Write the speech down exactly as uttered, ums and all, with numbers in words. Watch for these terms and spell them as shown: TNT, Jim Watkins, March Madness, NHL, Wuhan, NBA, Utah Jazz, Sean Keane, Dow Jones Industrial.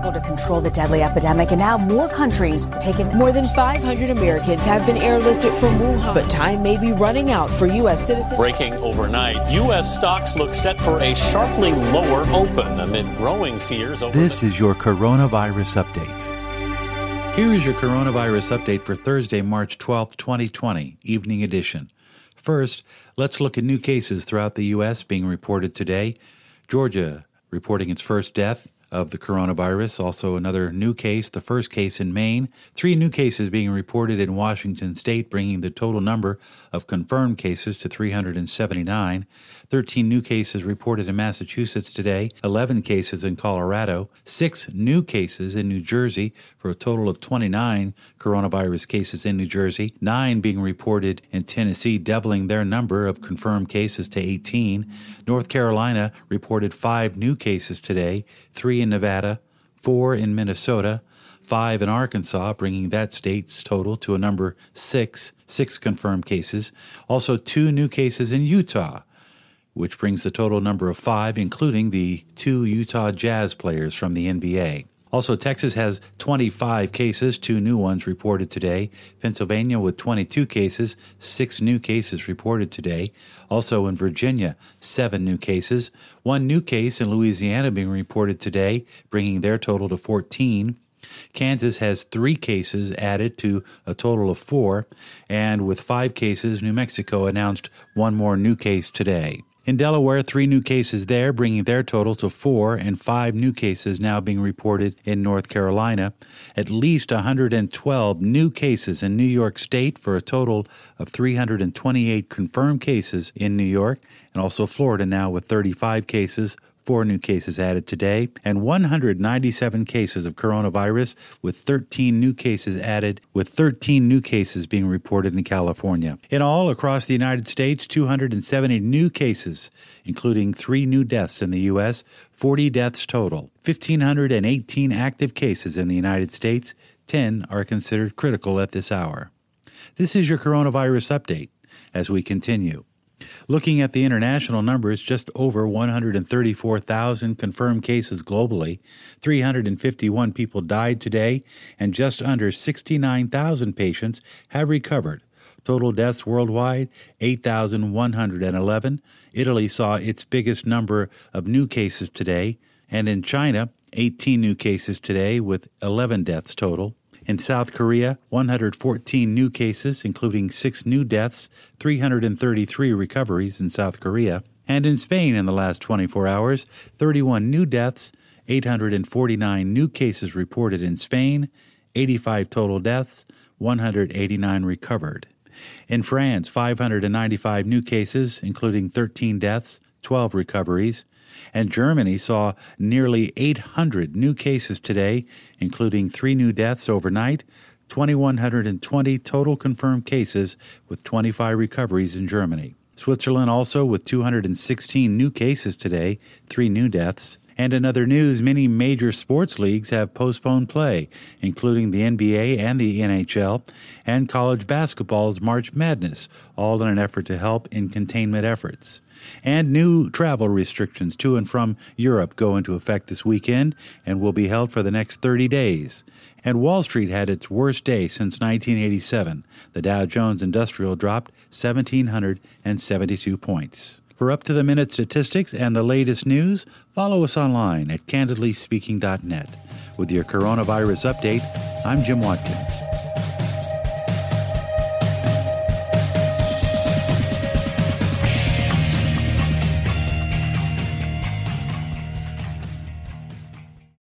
struggle to control the deadly epidemic, and now more countries have taken. More than five hundred Americans have been airlifted from Wuhan. But time may be running out for U S citizens. Breaking overnight, U S stocks look set for a sharply lower open amid growing fears over. This the- is your coronavirus update. Here is your coronavirus update for Thursday, March twelfth, twenty twenty, evening edition. First, let's look at new cases throughout the U S being reported today. Georgia reporting its first death of the coronavirus, also another new case, the first case in Maine. Three new cases being reported in Washington state, bringing the total number of confirmed cases to three hundred seventy-nine. thirteen new cases reported in Massachusetts today, eleven cases in Colorado, six new cases in New Jersey, for a total of twenty-nine coronavirus cases in New Jersey, nine being reported in Tennessee, doubling their number of confirmed cases to eighteen. North Carolina reported five new cases today, three in Nevada, four in Minnesota, five in Arkansas, bringing that state's total to a number six, six confirmed cases. Also, two new cases in Utah, which brings the total number of five, including the two Utah Jazz players from the N B A. Also, Texas has twenty-five cases, two new ones reported today. Pennsylvania with twenty-two cases, six new cases reported today. Also in Virginia, seven new cases. One new case in Louisiana being reported today, bringing their total to fourteen. Kansas has three cases added to a total of four. And with five cases, New Mexico announced one more new case today. In Delaware, three new cases there, bringing their total to four, and five new cases now being reported in North Carolina. At least one hundred twelve new cases in New York State, for a total of three hundred twenty-eight confirmed cases in New York, and also Florida now with thirty-five cases, four new cases added today, and one hundred ninety-seven cases of coronavirus, with thirteen new cases added, with thirteen new cases being reported in California. In all, across the United States, two hundred seventy new cases, including three new deaths in the U S, forty deaths total, one thousand five hundred eighteen active cases in the United States, ten are considered critical at this hour. This is your coronavirus update as we continue. Looking at the international numbers, just over one hundred thirty-four thousand confirmed cases globally, three hundred fifty-one people died today, and just under sixty-nine thousand patients have recovered. Total deaths worldwide, eight thousand one hundred eleven. Italy saw its biggest number of new cases today, and in China, eighteen new cases today with eleven deaths total. In South Korea, one hundred fourteen new cases, including six new deaths, three hundred thirty-three recoveries in South Korea. And in Spain, in the last twenty-four hours, thirty-one new deaths, eight hundred forty-nine new cases reported in Spain, eighty-five total deaths, one hundred eighty-nine recovered. In France, five hundred ninety-five new cases, including thirteen deaths, twelve recoveries. And Germany saw nearly eight hundred new cases today, including three new deaths overnight, two thousand one hundred twenty total confirmed cases with twenty-five recoveries in Germany. Switzerland also with two hundred sixteen new cases today, three new deaths. And in other news, many major sports leagues have postponed play, including the N B A and the N H L, and college basketball's March Madness, all in an effort to help in containment efforts. And new travel restrictions to and from Europe go into effect this weekend and will be held for the next thirty days. And Wall Street had its worst day since nineteen eighty-seven. The Dow Jones Industrial dropped one thousand seven hundred seventy-two points. For up-to-the-minute statistics and the latest news, follow us online at candidly speaking dot net. With your coronavirus update, I'm Jim Watkins.